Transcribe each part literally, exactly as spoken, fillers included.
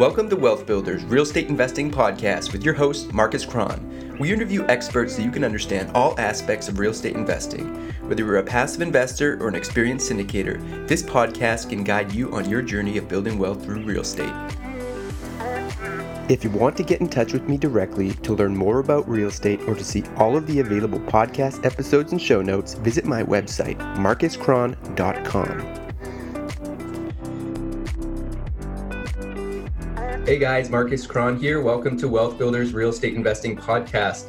Welcome to Wealth Builders Real Estate Investing Podcast with your host, Marcus Crone. We interview experts so you can understand all aspects of real estate investing. Whether you're a passive investor or an experienced syndicator, this podcast can guide you on your journey of building wealth through real estate. If you want to get in touch with me directly to learn more about real estate or to see all of the available podcast episodes and show notes, visit my website, marcus crone dot com. Hey guys, Marcus Crone here. Welcome to Wealth Builders Real Estate Investing Podcast.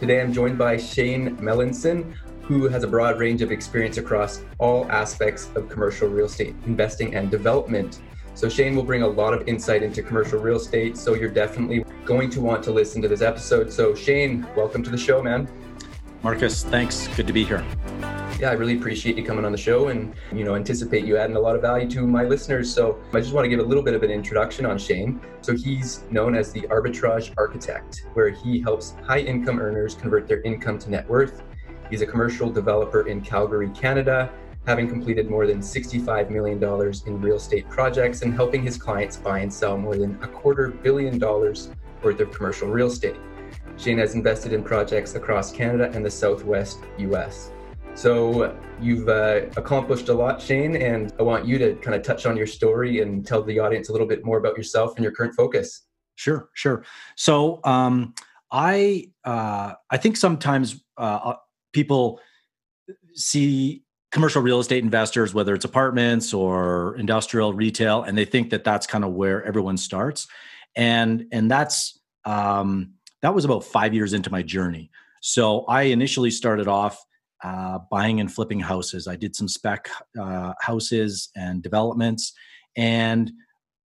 Today I'm joined by Shane Melanson, who has a broad range of experience across all aspects of commercial real estate investing and development. So Shane will bring a lot of insight into commercial real estate, so you're definitely going to want to listen to this episode. So Shane, welcome to the show, man. Marcus, thanks. Good to be here. Yeah, I really appreciate you coming on the show and, you know, anticipate you adding a lot of value to my listeners. So I just want to give a little bit of an introduction on Shane. So he's known as the arbitrage architect, where he helps high income earners convert their income to net worth. He's a commercial developer in Calgary, Canada, having completed more than sixty-five million dollars in real estate projects and helping his clients buy and sell more than a quarter billion dollars worth of commercial real estate. Shane has invested in projects across Canada and the Southwest U S. So you've uh, accomplished a lot, Shane, and I want you to kind of touch on your story and tell the audience a little bit more about yourself and your current focus. Sure, sure. So um, I uh, I think sometimes uh, people see commercial real estate investors, whether it's apartments or industrial, retail, and they think that that's kind of where everyone starts. And and that's um, that was about five years into my journey. So I initially started off Uh, buying and flipping houses. I did some spec uh, houses and developments, and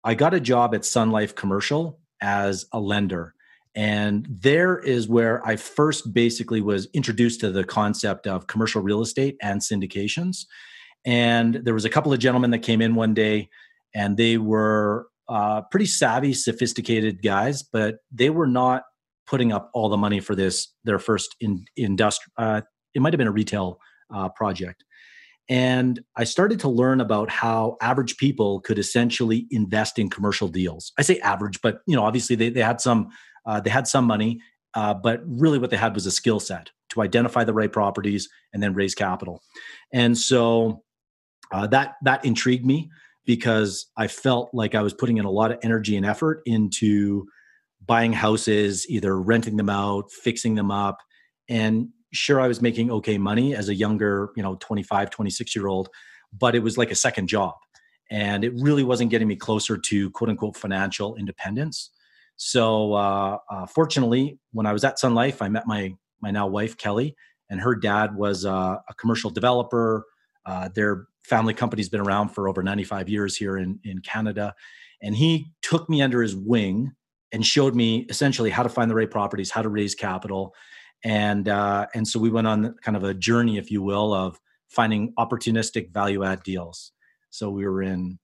I got a job at Sun Life Commercial as a lender. And there is where I first basically was introduced to the concept of commercial real estate and syndications. And there was a couple of gentlemen that came in one day, and they were uh, pretty savvy, sophisticated guys, but they were not putting up all the money for this, their first in, industrial, uh, it might have been a retail uh, project. And I started to learn about how average people could essentially invest in commercial deals. I say average, but you know, obviously they, they had some uh, they had some money, uh, but really what they had was a skill set to identify the right properties and then raise capital. And so uh, that that intrigued me because I felt like I was putting in a lot of energy and effort into buying houses, either renting them out, fixing them up, and sure, I was making okay money as a younger, you know, twenty-five, twenty-six year old, but it was like a second job. And it really wasn't getting me closer to quote unquote financial independence. So uh, uh, fortunately, when I was at Sun Life, I met my my now wife, Kelly, and her dad was uh, a commercial developer. Uh, their family company's been around for over ninety-five years here in, in Canada. And he took me under his wing and showed me essentially how to find the right properties, how to raise capital. And uh, and so we went on kind of a journey, if you will, of finding opportunistic value add deals. So we were in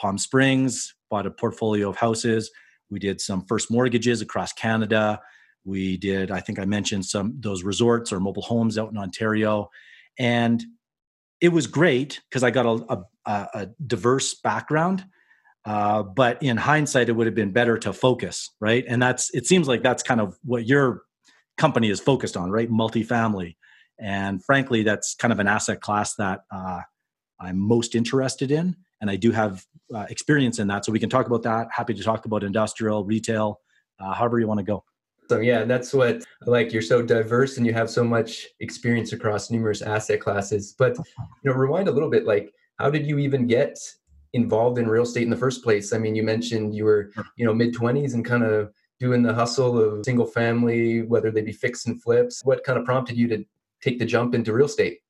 Palm Springs, bought a portfolio of houses. We did some first mortgages across Canada. We did, I think I mentioned some those resorts or mobile homes out in Ontario, and it was great because I got a, a, a diverse background. Uh, but in hindsight, it would have been better to focus, right? And that's it seems like that's kind of what you're company is focused on, right? Multifamily. And frankly, that's kind of an asset class that uh, I'm most interested in. And I do have uh, experience in that. So we can talk about that. Happy to talk about industrial, retail, uh, however you want to go. So yeah, that's what I like. You're so diverse and you have so much experience across numerous asset classes. But you know, rewind a little bit, like how did you even get involved in real estate in the first place? I mean, you mentioned you were, you know, mid twenties and kind of doing the hustle of single family, whether they be fix and flips. What kind of prompted you to take the jump into real estate?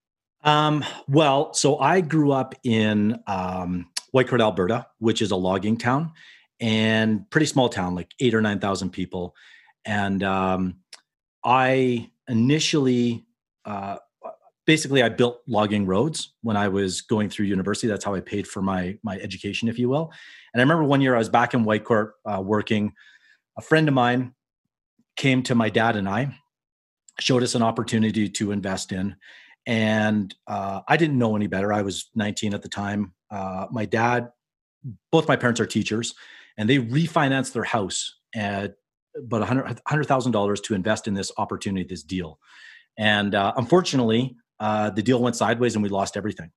Um, well, so I grew up in um, Whitecourt, Alberta, which is a logging town and pretty small town, like eight or nine thousand people. And um, I initially, uh, basically I built logging roads when I was going through university. That's how I paid for my, my education, if you will. And I remember one year I was back in Whitecourt uh, working. A friend of mine came to my dad and I, showed us an opportunity to invest in. And uh, I didn't know any better. I was nineteen at the time. Uh, my dad, both my parents are teachers. and they refinanced their house at about one hundred thousand dollars to invest in this opportunity, this deal. And uh, unfortunately, uh, the deal went sideways and we lost everything.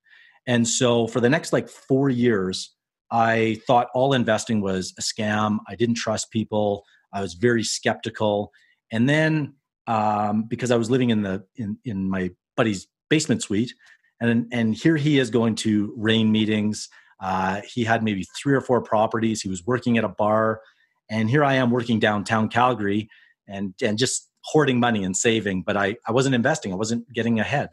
And so for the next like four years, I thought all investing was a scam. I didn't trust people. I was very skeptical. And then um, because I was living in the in, in my buddy's basement suite, and and here he is going to RAIN meetings. Uh, he had maybe three or four properties. He was working at a bar. And here I am working downtown Calgary and, and just hoarding money and saving. But I, I wasn't investing. I wasn't getting ahead.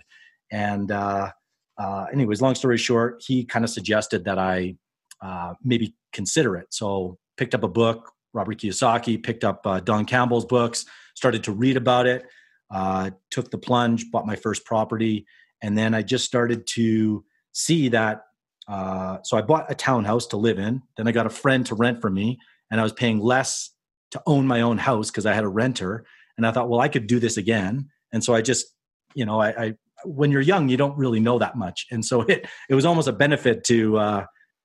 And uh, uh, anyways, long story short, he kind of suggested that I uh, maybe consider it. So picked up a book, Robert Kiyosaki, picked up uh, Don Campbell's books, started to read about it, uh, took the plunge, bought my first property. And then I just started to see that. Uh, so I bought a townhouse to live in. Then I got a friend to rent for me. And I was paying less to own my own house because I had a renter. And I thought, well, I could do this again. And so I just, you know, I, I when you're young, you don't really know that much. And so it it was almost a benefit to uh,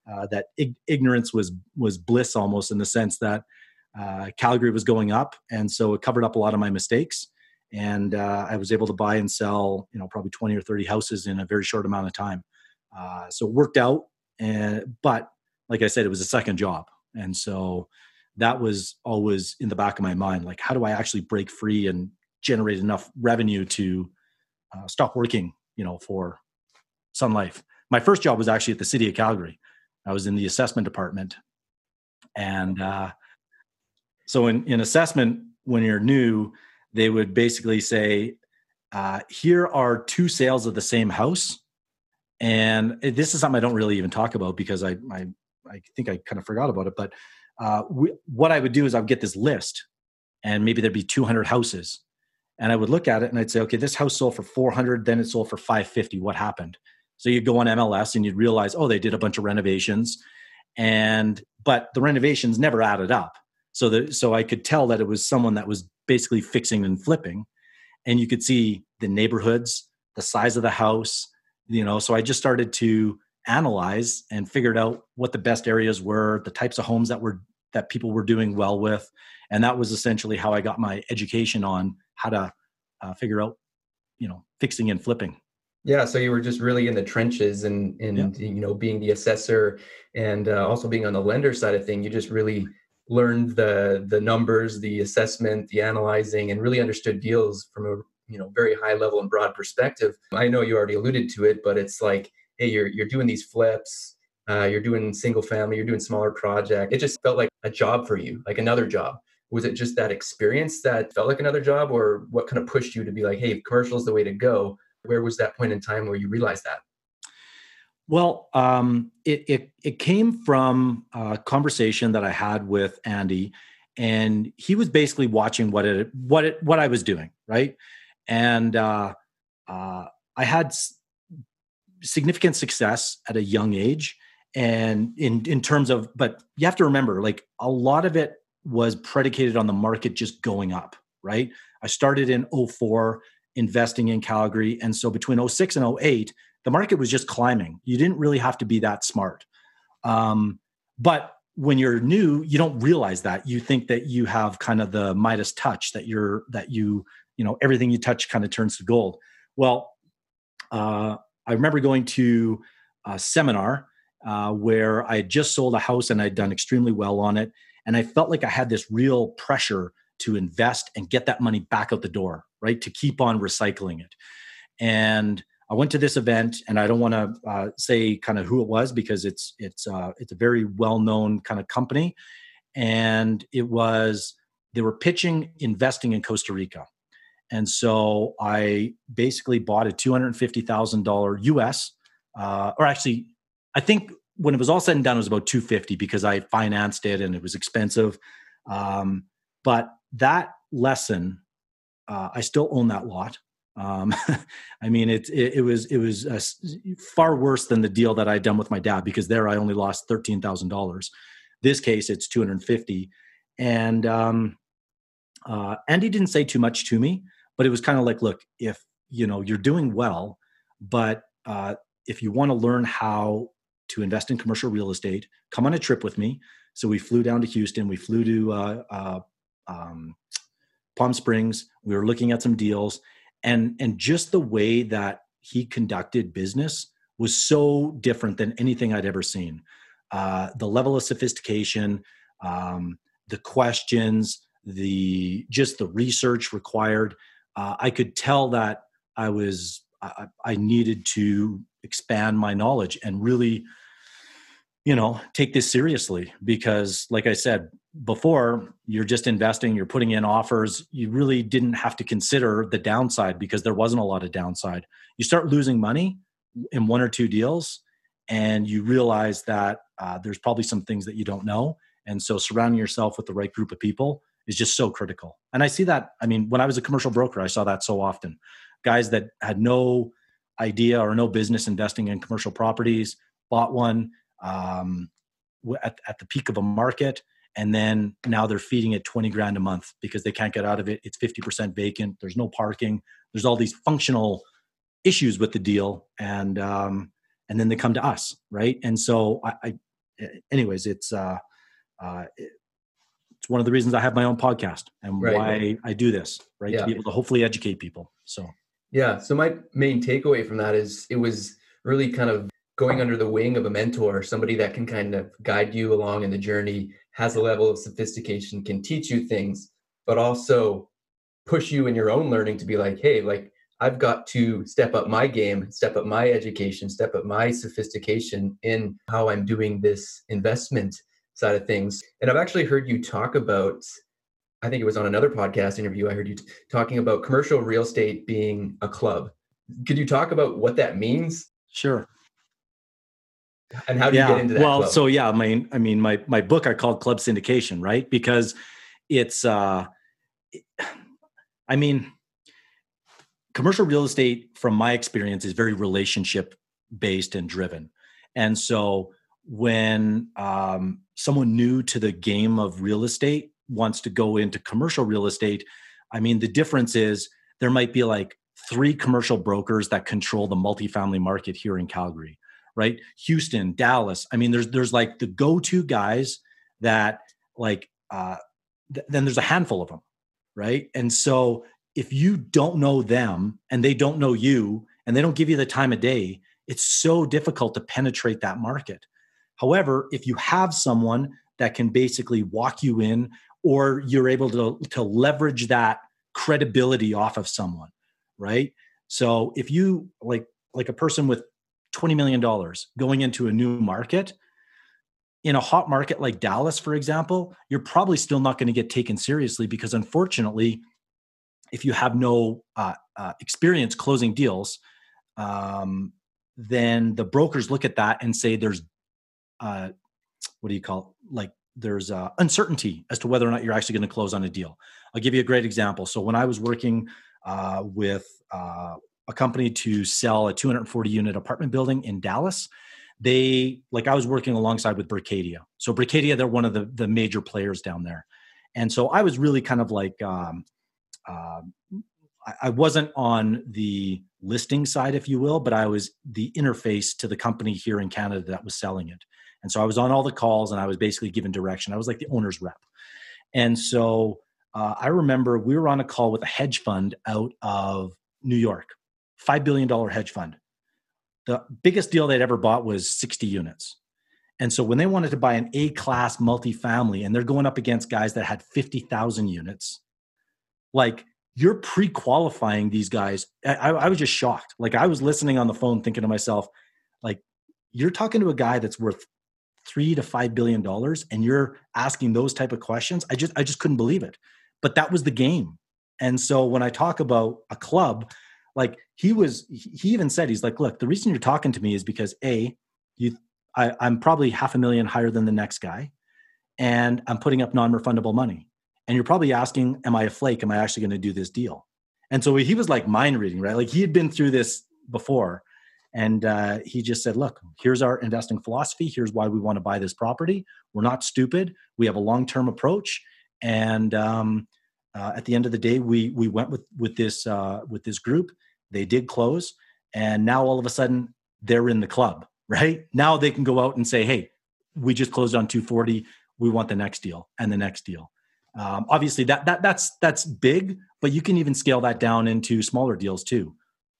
uh, that ig- ignorance was was bliss almost, in the sense that uh, Calgary was going up. And so it covered up a lot of my mistakes. And uh, I was able to buy and sell, you know, probably twenty or thirty houses in a very short amount of time. Uh, so it worked out. And, but like I said, it was a second job. And so that was always in the back of my mind, like, how do I actually break free and generate enough revenue to uh, stop working, you know, for Sun Life? My first job was actually at the city of Calgary. I was in the assessment department. And uh, so in, in assessment, when you're new, they would basically say, uh, here are two sales of the same house. And this is something I don't really even talk about because I, I, I think I kind of forgot about it, but uh, we, what I would do is I would get this list, and maybe there'd be two hundred houses, and I would look at it and I'd say, okay, this house sold for four hundred, then it sold for five fifty. What happened? So you'd go on M L S and you'd realize, oh, they did a bunch of renovations, and but the renovations never added up. So the so I could tell that it was someone that was basically fixing and flipping, and you could see the neighborhoods, the size of the house, you know. So I just started to analyze and figured out what the best areas were, the types of homes that were that people were doing well with, and that was essentially how I got my education on how to uh, figure out, you know, fixing and flipping. Yeah, so you were just really in the trenches, and and yeah. you know, being the assessor and uh, also being on the lender side of thing, you just really learned the the numbers, the assessment, the analyzing, and really understood deals from a you know very high level and broad perspective. I know you already alluded to it, but it's like, hey, you're you're doing these flips, uh, you're doing single family, you're doing smaller project. It just felt like a job for you, like another job. Was it just that experience that felt like another job, or what kind of pushed you to be like, hey, commercial's the way to go? Where was that point in time where you realized that? Well, um, it, it it came from a conversation that I had with Andy, and he was basically watching what it what it what I was doing, right? And uh, uh, I had significant success at a young age, and in, in terms of, but you have to remember, like, a lot of it was predicated on the market just going up, right? I started in oh four investing in Calgary. And so between oh six and oh eight, the market was just climbing. You didn't really have to be that smart. Um, but when you're new, you don't realize that. You think that you have kind of the Midas touch, that you're, that you, you know, everything you touch kind of turns to gold. Well, uh, I remember going to a seminar uh, where I had just sold a house and I'd done extremely well on it. And I felt like I had this real pressure to invest and get that money back out the door, right? To keep on recycling it. And I went to this event, and I don't want to uh, say kind of who it was because it's, it's, uh, it's a very well-known kind of company. And it was, they were pitching investing in Costa Rica. And so I basically bought a two hundred fifty thousand dollars U S, uh, or actually, I think when it was all said and done, it was about two hundred fifty thousand dollars because I financed it and it was expensive. Um, but that lesson, uh, I still own that lot. Um, I mean, it, it, it was it was uh, far worse than the deal that I had done with my dad, because there I only lost thirteen thousand dollars. This case, it's two hundred fifty thousand dollars. And um, uh, Andy didn't say too much to me. But it was kind of like, look, if you know you're doing well, but uh, if you want to learn how to invest in commercial real estate. Come on a trip with me. So we flew down to Houston. We flew to uh, uh, um, Palm Springs. We were looking at some deals, and and just the way that he conducted business was so different than anything I'd ever seen. Uh, the level of sophistication, um, the questions, the just the research required. Uh, I could tell that I was I, I needed to expand my knowledge and really, you know, take this seriously, because like I said before, you're just investing, you're putting in offers. You really didn't have to consider the downside because there wasn't a lot of downside. You start losing money in one or two deals and you realize that uh, there's probably some things that you don't know. And so surrounding yourself with the right group of people is just so critical. And I see that, I mean, when I was a commercial broker, I saw that so often. Guys that had no idea or no business investing in commercial properties, bought one, um, at, at the peak of a market. And then now they're feeding it twenty grand a month because they can't get out of it. It's fifty percent vacant. There's no parking. There's all these functional issues with the deal. And, um, and then they come to us. Right. And so I, I anyways, it's, uh, uh, it's one of the reasons I have my own podcast and right, why right. I do this, right. Yeah. To be able to hopefully educate people. So, yeah. So my main takeaway from that is it was really kind of going under the wing of a mentor, somebody that can kind of guide you along in the journey, has a level of sophistication, can teach you things, but also push you in your own learning to be like, hey, like I've got to step up my game, step up my education, step up my sophistication in how I'm doing this investment side of things. And I've actually heard you talk about, I think it was on another podcast interview, I heard you t- talking about commercial real estate being a club. Could you talk about what that means? Sure. And how do yeah. you get into that? Well, club? so yeah, my, I mean, my, my book, I called Club Syndication, right? Because it's, uh, it, I mean, commercial real estate from my experience is very relationship based and driven. And so when, um, someone new to the game of real estate wants to go into commercial real estate, I mean, the difference is there might be like three commercial brokers that control the multifamily market here in Calgary, right? Houston, Dallas. I mean, there's there's like the go-to guys that like, uh, th- then there's a handful of them, right? And so if you don't know them and they don't know you and they don't give you the time of day, it's so difficult to penetrate that market. However, if you have someone that can basically walk you in, or you're able to, to leverage that credibility off of someone, right? So if you like like a person with twenty million dollars going into a new market, in a hot market like Dallas, for example, you're probably still not going to get taken seriously because, unfortunately, if you have no uh, uh, experience closing deals, um, then the brokers look at that and say there's uh, what do you call it? Like there's uh uncertainty as to whether or not you're actually going to close on a deal. I'll give you a great example. So when I was working, uh, with, uh, a company to sell a two hundred forty unit apartment building in Dallas, they, like I was working alongside with Brickadia. So Brickadia, they're one of the, the major players down there. And so I was really kind of like, um, uh, I wasn't on the listing side, if you will, but I was the interface to the company here in Canada that was selling it. And so I was on all the calls and I was basically given direction. I was like the owner's rep. And so uh, I remember we were on a call with a hedge fund out of New York, five billion dollars hedge fund. The biggest deal they'd ever bought was sixty units. And so when they wanted to buy an A-class multifamily and they're going up against guys that had fifty thousand units, like you're pre-qualifying these guys. I, I was just shocked. Like I was listening on the phone thinking to myself, like you're talking to a guy that's worth three to five billion dollars, and you're asking those type of questions. I just, I just couldn't believe it. But that was the game. And so when I talk about a club, like he was, he even said, he's like, look, the reason you're talking to me is because a, you, I, I'm probably half a million higher than the next guy, and I'm putting up non-refundable money, and you're probably asking, am I a flake? Am I actually going to do this deal? And so he was like mind reading, right? Like he had been through this before. And uh, he just said, look, here's our investing philosophy. Here's why we want to buy this property. We're not stupid. We have a long-term approach. And um, uh, at the end of the day, we we went with with this uh, with this group. They did close. And now all of a sudden, they're in the club, right? Now they can go out and say, hey, we just closed on two forty. We want the next deal and the next deal. Um, obviously, that that that's that's big, but you can even scale that down into smaller deals too.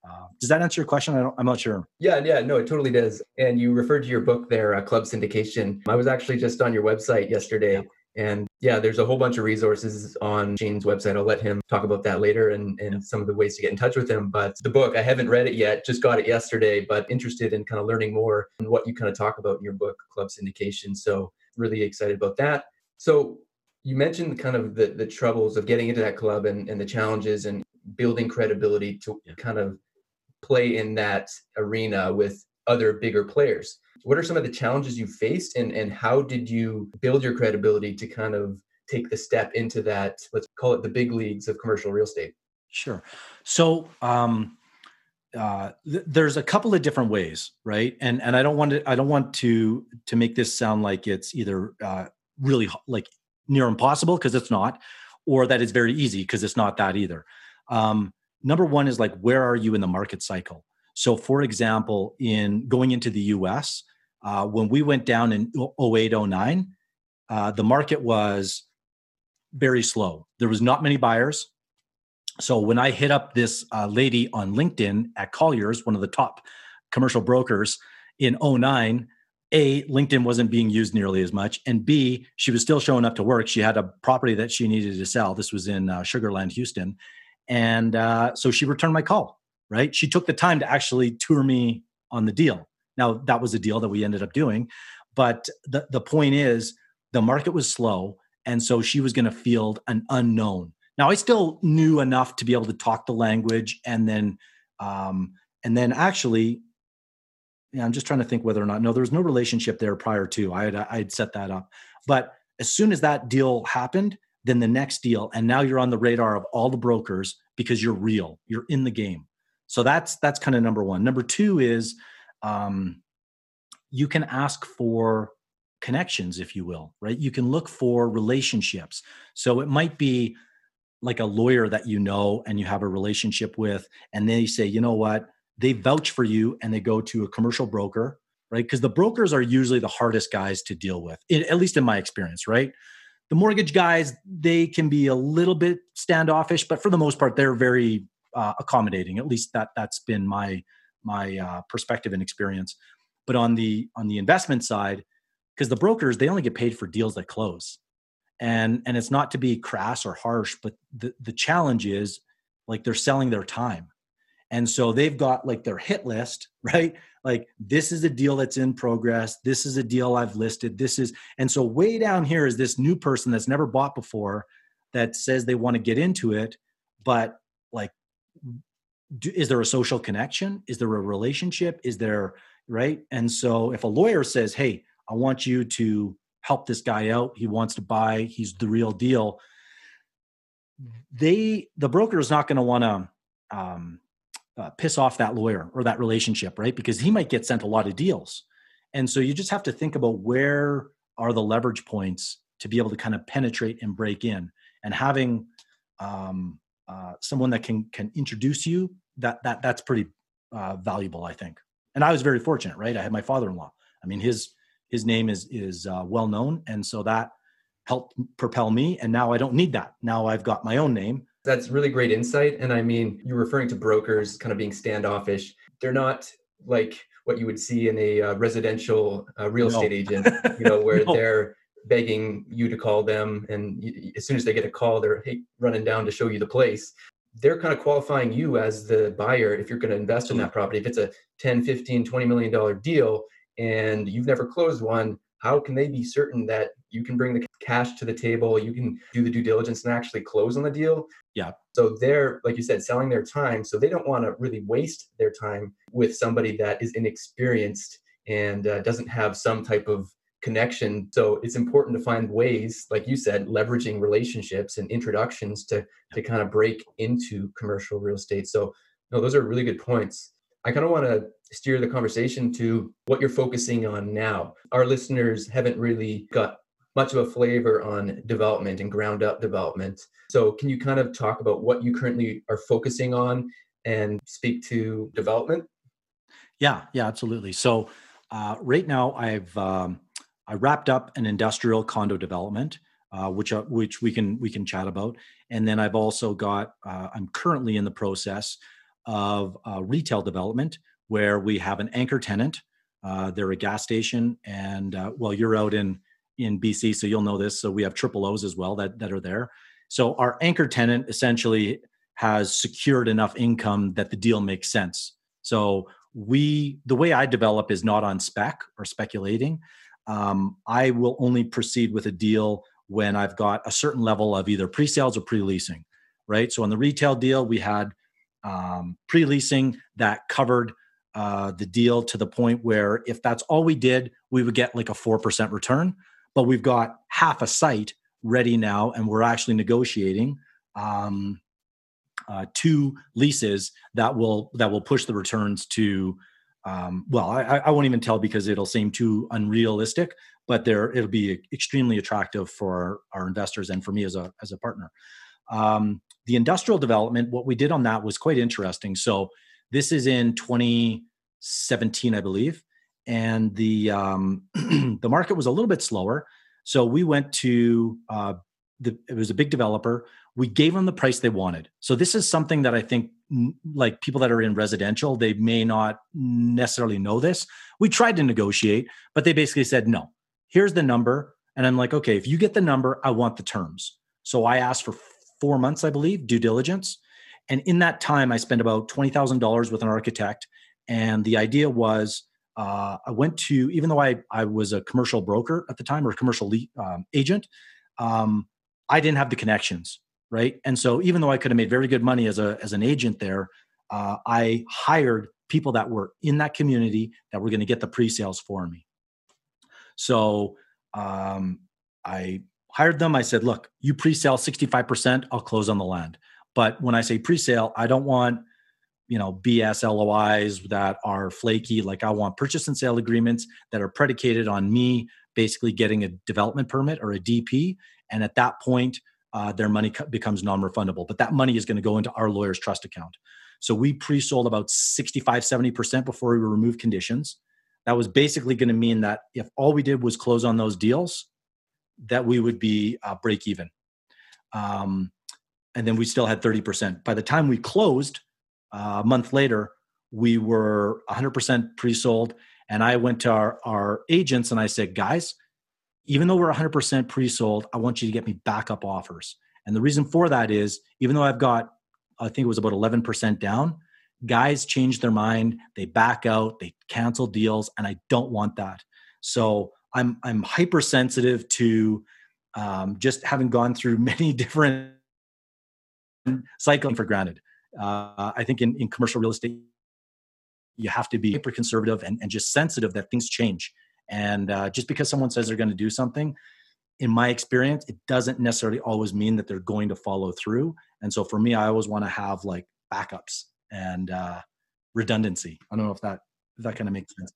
Uh, does that answer your question? I don't, I'm not sure. Yeah, yeah, no, it totally does. And you referred to your book there, uh, Club Syndication. I was actually just on your website yesterday. Yeah. And yeah, there's a whole bunch of resources on Shane's website. I'll let him talk about that later and, and some of the ways to get in touch with him. But the book, I haven't read it yet, just got it yesterday, but interested in kind of learning more and what you kind of talk about in your book, Club Syndication. So really excited about that. So you mentioned kind of the, the troubles of getting into that club and, and the challenges and building credibility to kind of play in that arena with other bigger players. What are some of the challenges you faced and, and how did you build your credibility to kind of take the step into that, let's call it the big leagues of commercial real estate? Sure. So um, uh, th- there's a couple of different ways, right? And and I don't want to I don't want to to make this sound like it's either uh, really like near impossible, because it's not, or that it's very easy, because it's not that either. Um, number one is like, where are you in the market cycle? So for example, in going into the U S, uh, when we went down in oh eight, oh nine, uh, the market was very slow. There was not many buyers. So when I hit up this uh, lady on LinkedIn at Collier's, one of the top commercial brokers in oh nine, A, LinkedIn wasn't being used nearly as much. And B, she was still showing up to work. She had a property that she needed to sell. This was in uh, Sugar Land, Houston. And uh, so she returned my call. Right? She took the time to actually tour me on the deal. Now, that was a deal that we ended up doing. But the, the point is, the market was slow. And so she was going to field an unknown. Now, I still knew enough to be able to talk the language. And then, um, and then actually, yeah, I'm just trying to think whether or not, no, there was no relationship there prior to. I had, I had set that up. But as soon as that deal happened, then the next deal, and now you're on the radar of all the brokers because you're real, you're in the game. So that's that's kind of number one. Number two is um, you can ask for connections, if you will, right? You can look for relationships. So it might be like a lawyer that you know and you have a relationship with, and they say, you know what? They vouch for you and they go to a commercial broker, right? Because the brokers are usually the hardest guys to deal with, at least in my experience, right? The mortgage guys, they can be a little bit standoffish, but for the most part, they're very Uh, accommodating. At least that that's been my my uh, perspective and experience. But on the on the investment side, because the brokers, they only get paid for deals that close, and and it's not to be crass or harsh, but the the challenge is like they're selling their time, and so they've got like their hit list, right? Like, this is a deal that's in progress. This is a deal I've listed. This is, and so way down here is this new person that's never bought before that says they want to get into it, but like. Do, is there a social connection? Is there a relationship? Is there, right? And so if a lawyer says, hey, I want you to help this guy out. He wants to buy. He's the real deal. They, the broker is not going to want to um, uh, piss off that lawyer or that relationship, right? Because he might get sent a lot of deals. And so you just have to think about where are the leverage points to be able to kind of penetrate and break in, and having, um, Uh, someone that can can introduce you, that that that's pretty uh, valuable, I think. And I was very fortunate, right? I had my father-in-law. I mean, his his name is is uh, well known, and so that helped propel me. And now I don't need that. Now I've got my own name. That's really great insight. And I mean, you're referring to brokers kind of being standoffish. They're not like what you would see in a uh, residential uh, real no. estate agent, you know, where no. they're begging you to call them. And you, as soon as they get a call, they're hey, running down to show you the place. They're kind of qualifying you as the buyer if you're going to invest in that property. If it's a ten, fifteen, twenty million dollars deal and you've never closed one, how can they be certain that you can bring the cash to the table, you can do the due diligence and actually close on the deal? Yeah. So they're, like you said, selling their time. So they don't want to really waste their time with somebody that is inexperienced and uh, doesn't have some type of connection. So it's important to find ways, like you said, leveraging relationships and introductions to to kind of break into commercial real estate. So no, those are really good points. I kind of want to steer the conversation to what you're focusing on now. Our listeners haven't really got much of a flavor on development and ground up development. So can you kind of talk about what you currently are focusing on and speak to development? Yeah, yeah, absolutely. So Uh, right now, I've um, I wrapped up an industrial condo development, uh, which uh, which we can we can chat about, and then I've also got uh, I'm currently in the process of uh, retail development where we have an anchor tenant. Uh, they're a gas station, and uh, well, you're out in in B C, so you'll know this. So we have Triple O's as well that that are there. So our anchor tenant essentially has secured enough income that the deal makes sense. So we, the way I develop is not on spec or speculating. Um, I will only proceed with a deal when I've got a certain level of either pre-sales or pre-leasing, right? So on the retail deal, we had um, pre-leasing that covered uh, the deal to the point where if that's all we did, we would get like a four percent return, but we've got half a site ready now and we're actually negotiating um, Uh, two leases that will that will push the returns to, um, well, I, I won't even tell because it'll seem too unrealistic, but there it'll be extremely attractive for our, our investors and for me as a as a partner. Um, the industrial development, what we did on that was quite interesting. So this is in twenty seventeen, I believe, and the um, the market was a little bit slower. So we went to uh, the it was a big developer. We gave them the price they wanted. So this is something that I think like people that are in residential, they may not necessarily know this. We tried to negotiate, but they basically said, no, here's the number. And I'm like, okay, if you get the number, I want the terms. So I asked for four months, I believe, due diligence. And in that time, I spent about twenty thousand dollars with an architect. And the idea was uh, I went to, even though I, I was a commercial broker at the time or a commercial lead, um, agent, um, I didn't have the connections. Right. And so even though I could have made very good money as a as an agent there, uh, I hired people that were in that community that were going to get the pre-sales for me. So um, I hired them. I said, look, you pre-sale sixty-five percent, I'll close on the land. But when I say pre-sale, I don't want, you know, B S L O Is that are flaky. Like I want purchase and sale agreements that are predicated on me basically getting a development permit or a D P. And at that point, Uh, their money co- becomes non-refundable, but that money is going to go into our lawyer's trust account. So we pre-sold about sixty-five, seventy percent before we removed conditions. That was basically going to mean that if all we did was close on those deals, that we would be uh, break even. Um, and then we still had thirty percent. By the time we closed uh, a month later, we were one hundred percent pre-sold. And I went to our, our agents and I said, guys, even though we're one hundred percent pre-sold, I want you to get me backup offers. And the reason for that is, even though I've got, I think it was about eleven percent down, guys change their mind, they back out, they cancel deals, and I don't want that. So I'm I'm hypersensitive to um, just having gone through many different cycling for granted. Uh, I think in, in commercial real estate, you have to be hyper-conservative and, and just sensitive that things change. And uh, just because someone says they're going to do something, in my experience, it doesn't necessarily always mean that they're going to follow through. And so for me, I always want to have like backups and uh, redundancy. I don't know if that if that kind of makes sense.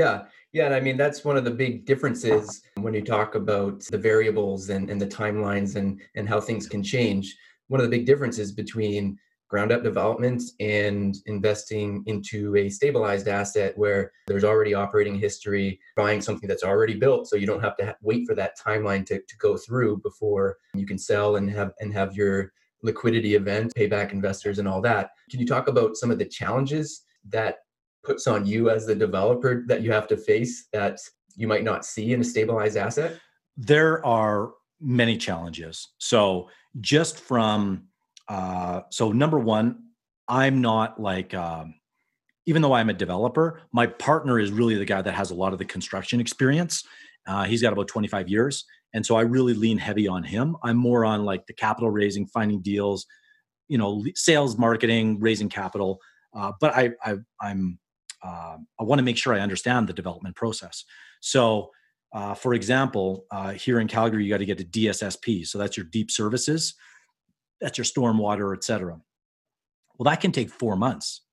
Yeah. Yeah. And I mean, that's one of the big differences when you talk about the variables and, and the timelines and, and how things can change. One of the big differences between ground up development and investing into a stabilized asset where there's already operating history, buying something that's already built. So you don't have to ha- wait for that timeline to, to go through before you can sell and have, and have your liquidity event, pay back investors and all that. Can you talk about some of the challenges that puts on you as the developer that you have to face that you might not see in a stabilized asset? There are many challenges. So just from Uh, so number one, I'm not like, um, even though I'm a developer, my partner is really the guy that has a lot of the construction experience. Uh, he's got about twenty-five years. And so I really lean heavy on him. I'm more on like the capital raising, finding deals, you know, sales, marketing, raising capital. Uh, but I, I, I'm, uh, I want to make sure I understand the development process. So, uh, for example, uh, here in Calgary, you got to get a D S S P. So that's your deep services. That's your stormwater, et cetera. Well, that can take four months,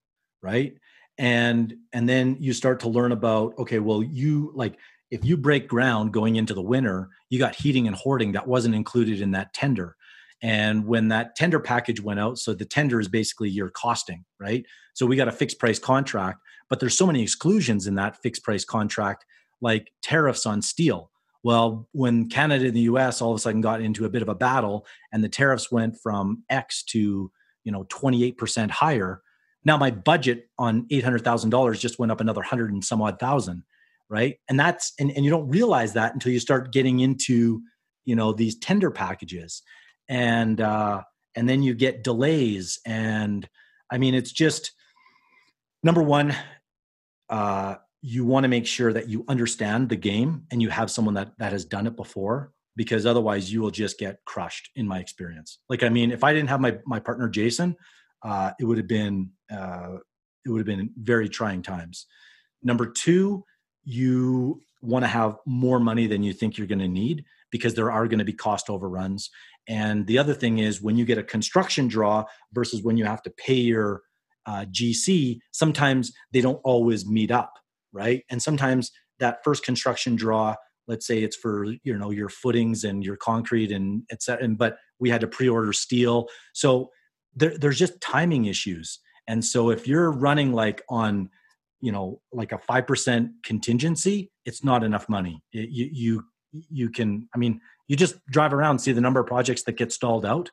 right? And and then you start to learn about, okay, well, you like if you break ground going into the winter, you got heating and hoarding that wasn't included in that tender. And when that tender package went out, so the tender is basically your costing, right? So we got a fixed price contract, but there's so many exclusions in that fixed price contract, like tariffs on steel. Well, when Canada and the U S all of a sudden got into a bit of a battle and the tariffs went from X to, you know, twenty-eight percent higher, now my budget on eight hundred thousand dollars just went up another hundred and some odd thousand, right? And that's, and, and you don't realize that until you start getting into, you know, these tender packages. And, uh, and then you get delays. And I mean, it's just, number one, uh, you want to make sure that you understand the game and you have someone that, that has done it before, because otherwise you will just get crushed, in my experience. Like, I mean, if I didn't have my, my partner, Jason, uh, it would have been, uh, it would have been very trying times. Number two, you want to have more money than you think you're going to need, because there are going to be cost overruns. And the other thing is, when you get a construction draw versus when you have to pay your uh, G C, sometimes they don't always meet up, right? And sometimes that first construction draw, let's say it's for, you know, your footings and your concrete and et cetera, and, but we had to pre-order steel. So there, there's just timing issues. And so if you're running like on, you know, like a five percent contingency, it's not enough money. It, you, you, you can, I mean, you just drive around and see the number of projects that get stalled out.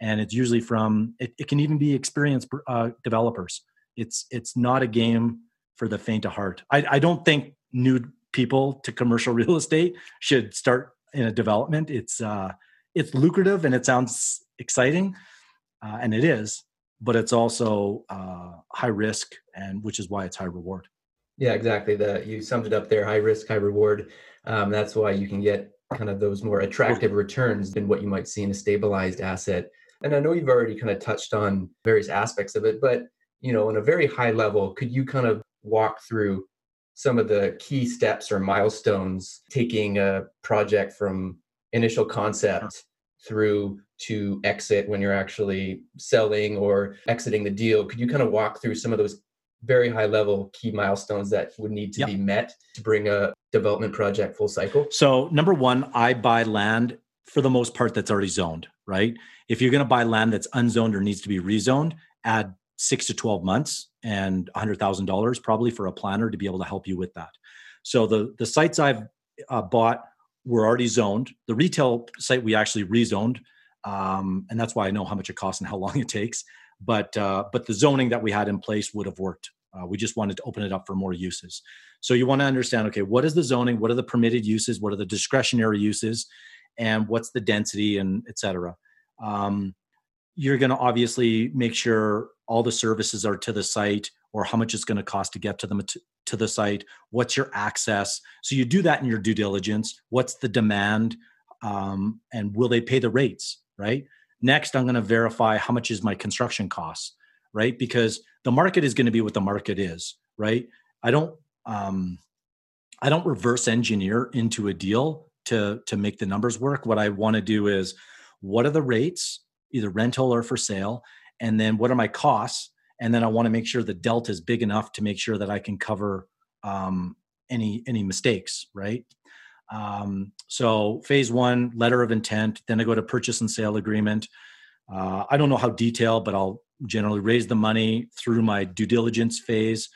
And it's usually from, it, it can even be experienced uh, developers. It's, it's not a game for the faint of heart. I, I don't think new people to commercial real estate should start in a development. It's, uh, it's lucrative and it sounds exciting. Uh, and it is, but it's also uh, high risk, and which is why it's high reward. Yeah, exactly. The, you summed it up there, high risk, high reward. Um, that's why you can get kind of those more attractive returns than what you might see in a stabilized asset. And I know you've already kind of touched on various aspects of it, but, you know, on a very high level, could you kind of walk through some of the key steps or milestones taking a project from initial concept through to exit when you're actually selling or exiting the deal? Could you kind of walk through some of those very high level key milestones that would need to yep. be met to bring a development project full cycle? So number one, I buy land for the most part that's already zoned, right? If you're going to buy land that's unzoned or needs to be rezoned, add six to twelve months and one hundred thousand dollars probably for a planner to be able to help you with that. So the, the sites I've uh, bought were already zoned. The retail site we actually rezoned, um, and that's why I know how much it costs and how long it takes. But uh, but the zoning that we had in place would have worked. Uh, we just wanted to open it up for more uses. So you want to understand, okay, what is the zoning? What are the permitted uses? What are the discretionary uses? And what's the density, and et cetera? Um, you're going to obviously make sure all the services are to the site, or how much it's going to cost to get to the, to the site. What's your access? So you do that in your due diligence. What's the demand? Um, and will they pay the rates, right? Next, I'm going to verify how much is my construction costs, right? Because the market is going to be what the market is, right? I don't, um, I don't reverse engineer into a deal to, to make the numbers work. What I want to do is, what are the rates, either rental or for sale? And then what are my costs? And then I want to make sure the delta is big enough to make sure that I can cover um, any, any mistakes, right? Um, so phase one, letter of intent, then I go to purchase and sale agreement. Uh, I don't know how detailed, but I'll generally raise the money through my due diligence phase,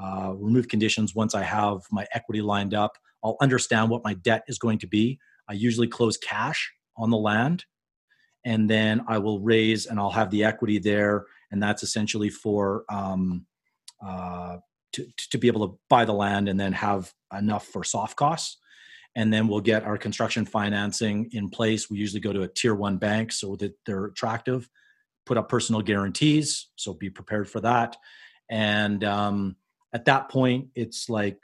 uh, remove conditions. Once I have my equity lined up, I'll understand what my debt is going to be. I usually close cash on the land, and then I will raise, and I'll have the equity there. And that's essentially for, um, uh, to, to be able to buy the land and then have enough for soft costs. And then we'll get our construction financing in place. We usually go to a tier one bank so that they're attractive, put up personal guarantees. So be prepared for that. And um, at that point, it's like,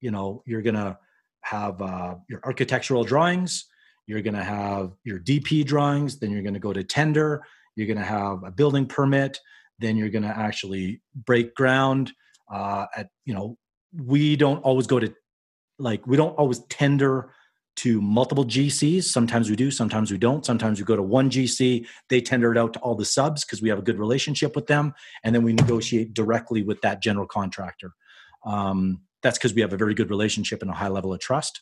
you know, you're going to have uh, your architectural drawings, you're going to have your D P drawings, then you're going to go to tender, you're going to have a building permit, then you're going to actually break ground. Uh, at, you know, we don't always go to Like we don't always tender to multiple G Cs. Sometimes we do, sometimes we don't. Sometimes we go to one G C, they tender it out to all the subs because we have a good relationship with them. And then we negotiate directly with that general contractor. Um, that's because we have a very good relationship and a high level of trust.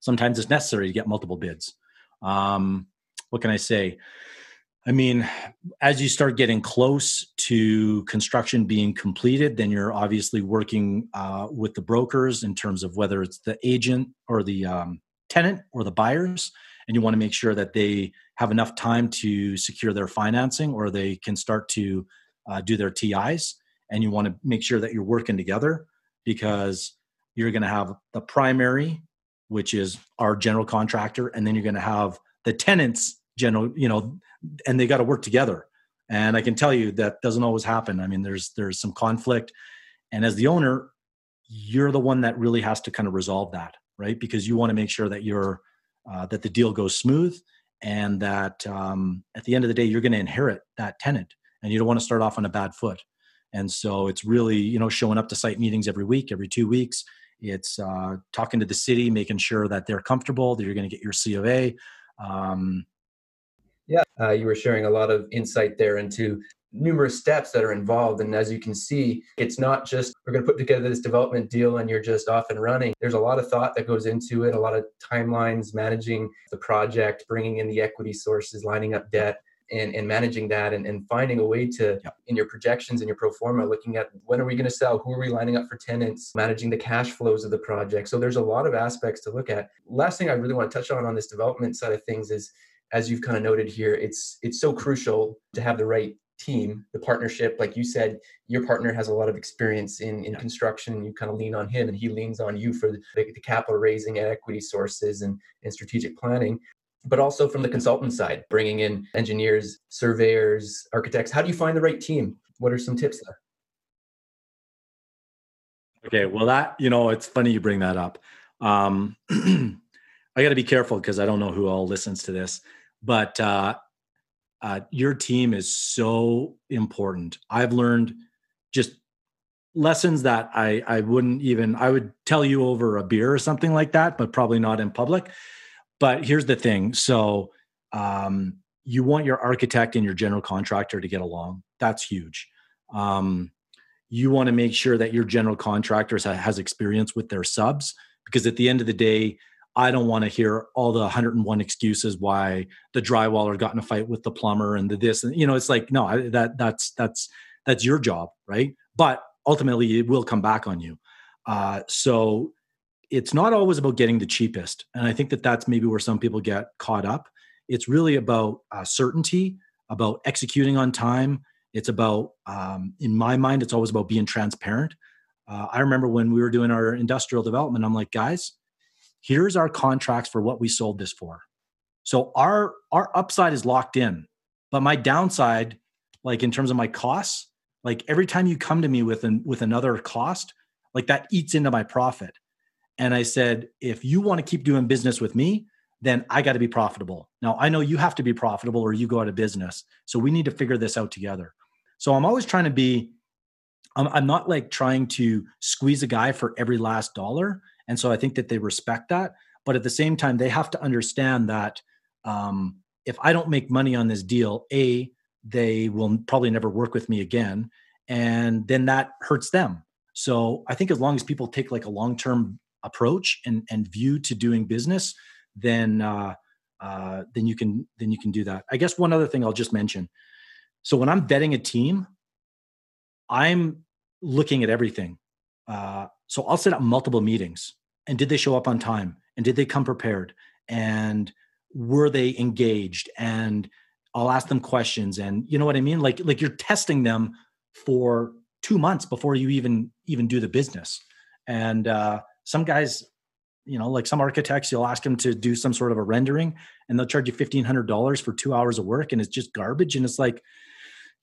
Sometimes it's necessary to get multiple bids. Um, what can I say? I mean, as you start getting close to construction being completed, then you're obviously working uh, with the brokers in terms of whether it's the agent or the um, tenant or the buyers, and you want to make sure that they have enough time to secure their financing or they can start to uh, do their T Is. And you want to make sure that you're working together because you're going to have the primary, which is our general contractor, and then you're going to have the tenants general, you know, and they got to work together. And I can tell you that doesn't always happen. I mean, there's, there's some conflict, and as the owner, you're the one that really has to kind of resolve that, right? Because you want to make sure that you're, uh, that the deal goes smooth and that, um, at the end of the day, you're going to inherit that tenant and you don't want to start off on a bad foot. And so it's really, you know, showing up to site meetings every week, every two weeks, it's, uh, talking to the city, making sure that they're comfortable, that you're going to get your C of A, um, Yeah, uh, you were sharing a lot of insight there into numerous steps that are involved. And as you can see, it's not just, we're going to put together this development deal and you're just off and running. There's a lot of thought that goes into it, a lot of timelines, managing the project, bringing in the equity sources, lining up debt, and, and managing that and, and finding a way to, yeah. in your projections and your pro forma, looking at when are we going to sell, who are we lining up for tenants, managing the cash flows of the project. So there's a lot of aspects to look at. Last thing I really want to touch on on this development side of things is, as you've kind of noted here, it's it's so crucial to have the right team, the partnership. Like you said, your partner has a lot of experience in, in yeah. construction, and you kind of lean on him, and he leans on you for the, the capital raising and equity sources and, and strategic planning. But also from the consultant side, bringing in engineers, surveyors, architects. How do you find the right team? What are some tips there? Okay, well, that, you know, it's funny you bring that up. Um, I got to be careful because I don't know who all listens to this. But uh, uh, your team is so important. I've learned just lessons that I, I wouldn't even, I would tell you over a beer or something like that, but probably not in public. But here's the thing. So um, you want your architect and your general contractor to get along. That's huge. Um, you want to make sure that your general contractor has experience with their subs, because at the end of the day, I don't want to hear all the one hundred and one excuses why the drywaller got in a fight with the plumber and the this. And, you know, it's like, no, that that's that's that's your job, right? But ultimately, it will come back on you. Uh, so it's not always about getting the cheapest. And I think that that's maybe where some people get caught up. It's really about uh, certainty, about executing on time. It's about, um, in my mind, it's always about being transparent. Uh, I remember when we were doing our industrial development, I'm like, guys, here's our contracts for what we sold this for. So our, our upside is locked in, but my downside, like in terms of my costs, like every time you come to me with an, with another cost, like that eats into my profit. And I said, if you want to keep doing business with me, then I got to be profitable. Now I know you have to be profitable or you go out of business. So we need to figure this out together. So I'm always trying to be, I'm, I'm not like trying to squeeze a guy for every last dollar. And so I think that they respect that, but at the same time, they have to understand that um, if I don't make money on this deal, A, they will probably never work with me again. And then that hurts them. So I think as long as people take like a long-term approach and, and view to doing business, then, uh, uh, then you can, then you can do that. I guess one other thing I'll just mention. So when I'm vetting a team, I'm looking at everything. Uh, so I'll set up multiple meetings. And did they show up on time? And did they come prepared? And were they engaged? And I'll ask them questions. And you know what I mean? Like, like you're testing them for two months before you even, even do the business. And uh, some guys, you know, like some architects, you'll ask them to do some sort of a rendering and they'll charge you fifteen hundred dollars for two hours of work. And it's just garbage. And it's like,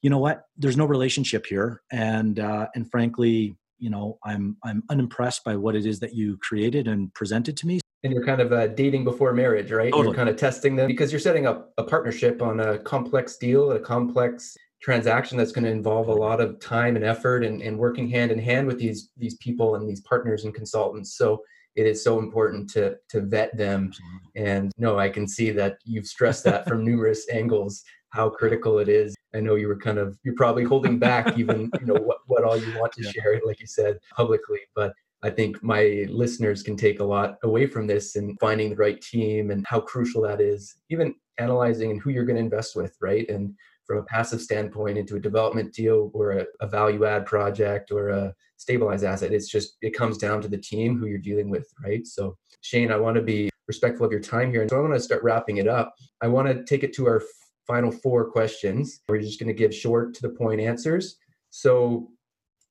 you know what, there's no relationship here. And, uh, and frankly, you know, I'm I'm unimpressed by what it is that you created and presented to me. And you're kind of uh, dating before marriage, right? Totally. You're kind of testing them because you're setting up a partnership on a complex deal, a complex transaction that's going to involve a lot of time and effort and, and working hand in hand with these these people and these partners and consultants. So it is so important to to vet them. Absolutely. And no, I can see that you've stressed that from numerous angles, how critical it is. I know you were kind of, you're probably holding back even, you know, what, what all you want to yeah. share, like you said, publicly. But I think my listeners can take a lot away from this and finding the right team and how crucial that is. Even analyzing who you're going to invest with, right? And from a passive standpoint into a development deal or a, a value add project or a stabilized asset, it's just, it comes down to the team who you're dealing with, right? So Shane, I want to be respectful of your time here. And so I want to start wrapping it up. I want to take it to our f- final four questions. We're just going to give short to the point answers. So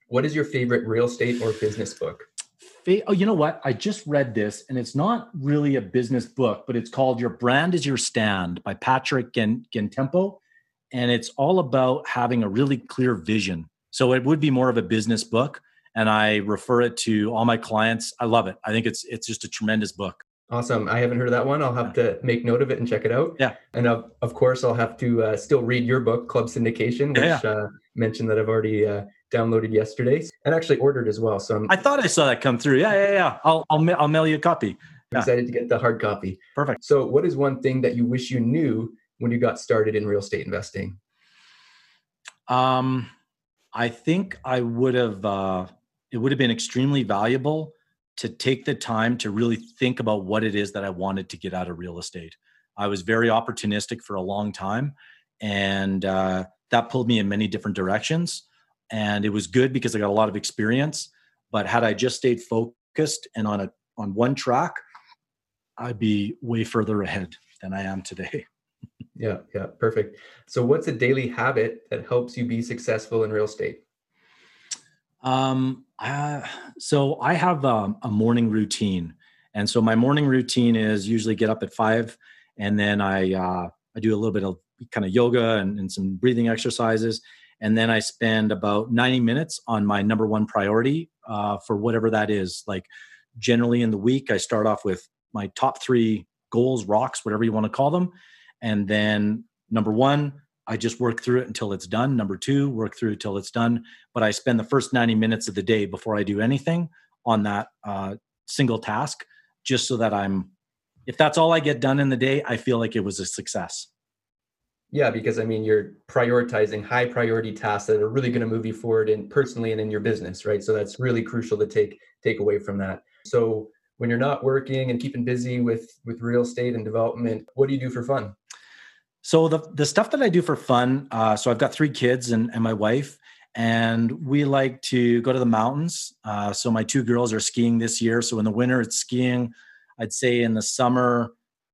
what is your favorite real estate or business book? Oh, you know what? I just read this, and it's not really a business book, but it's called Your Brand Is Your Stand by Patrick Gentempo. And it's all about having a really clear vision. So it would be more of a business book, and I refer it to all my clients. I love it. I think it's it's just a tremendous book. Awesome. I haven't heard of that one. I'll have to make note of it and check it out. Yeah. And of, of course, I'll have to uh, still read your book, Club Syndication, which yeah. uh, mentioned that I've already uh, downloaded yesterday and actually ordered as well. So I'm, I thought I saw that come through. Yeah, yeah, yeah. I'll I'll, ma- I'll mail you a copy. Yeah. Excited to get the hard copy. Perfect. So what is one thing that you wish you knew when you got started in real estate investing? Um, I think I would have, uh, it would have been extremely valuable to take the time to really think about what it is that I wanted to get out of real estate. I was very opportunistic for a long time, and uh, that pulled me in many different directions. And it was good because I got a lot of experience, but had I just stayed focused and on a on one track, I'd be way further ahead than I am today. Yeah, yeah, perfect. So what's a daily habit that helps you be successful in real estate? Um, uh, so I have a, a morning routine. And so my morning routine is usually get up at five, and then I, uh, I do a little bit of kind of yoga and, and some breathing exercises. And then I spend about ninety minutes on my number one priority, uh, for whatever that is. Like generally in the week, I start off with my top three goals, rocks, whatever you want to call them. And then number one, I just work through it until it's done. Number two, work through it till it's done. But I spend the first ninety minutes of the day before I do anything on that uh, single task, just so that I'm, if that's all I get done in the day, I feel like it was a success. Yeah, because I mean, you're prioritizing high priority tasks that are really going to move you forward in personally and in your business, right? So that's really crucial to take take away from that. So when you're not working and keeping busy with, with real estate and development, what do you do for fun? So the the stuff that I do for fun, uh, so I've got three kids and, and my wife, and we like to go to the mountains. Uh, so my two girls are skiing this year. So in the winter, it's skiing. I'd say in the summer,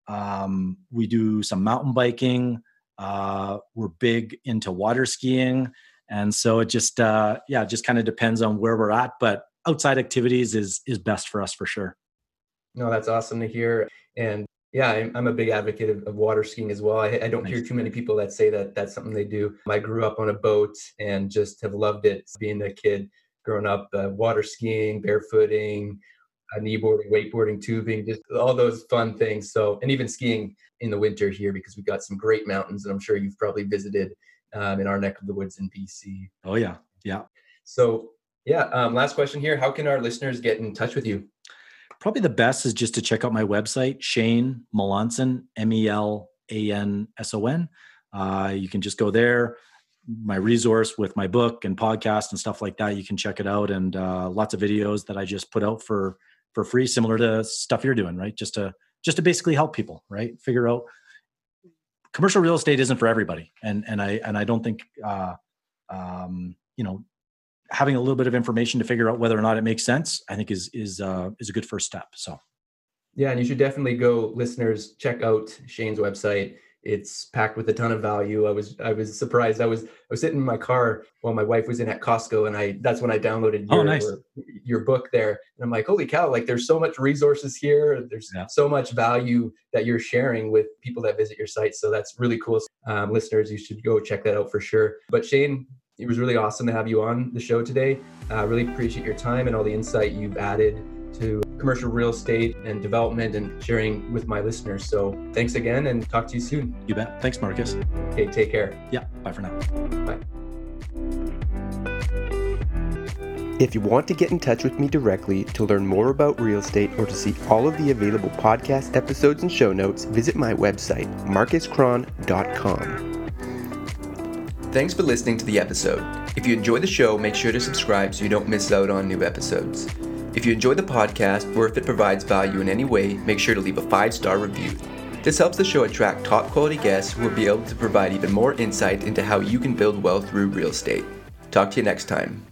um, we do some mountain biking. Uh, we're big into water skiing. And so it just, uh, yeah, it just kind of depends on where we're at. But outside activities is is best for us for sure. No, that's awesome to hear. And yeah, I'm, I'm a big advocate of, of water skiing as well. I, I don't nice. hear too many people that say that that's something they do. I grew up on a boat and just have loved it. Being a kid, growing up, uh, water skiing, barefooting, uh, kneeboarding, wakeboarding, tubing, just all those fun things. So, and even skiing in the winter here, because we've got some great mountains that I'm sure you've probably visited um, in our neck of the woods in B C. Oh yeah, yeah. So yeah, um, last question here. How can our listeners get in touch with you? Probably the best is just to check out my website, Shane Melanson, M E L A N S O N. Uh, you can just go there. My resource with my book and podcast and stuff like that, you can check it out. And uh, lots of videos that I just put out for for free, similar to stuff you're doing, right? Just to just to basically help people, right? Figure out commercial real estate isn't for everybody, and and I and I don't think uh, um, you know. having a little bit of information to figure out whether or not it makes sense, I think is, is, uh, is a good first step. So. Yeah. And you should definitely go, listeners, check out Shane's website. It's packed with a ton of value. I was, I was surprised. I was, I was sitting in my car while my wife was in at Costco, and I, that's when I downloaded your, oh, nice. your, your book there. And I'm like, holy cow, like there's so much resources here. There's yeah. so much value that you're sharing with people that visit your site. So that's really cool. Um, listeners, you should go check that out for sure. But Shane, it was really awesome to have you on the show today. I uh, really appreciate your time and all the insight you've added to commercial real estate and development and sharing with my listeners. So thanks again, and talk to you soon. You bet. Thanks, Marcus. Okay, take care. Yeah, bye for now. Bye. If you want to get in touch with me directly to learn more about real estate or to see all of the available podcast episodes and show notes, visit my website, marcus cron dot com. Thanks for listening to the episode. If you enjoy the show, make sure to subscribe so you don't miss out on new episodes. If you enjoy the podcast, or if it provides value in any way, make sure to leave a five-star review. This helps the show attract top quality guests who will be able to provide even more insight into how you can build wealth through real estate. Talk to you next time.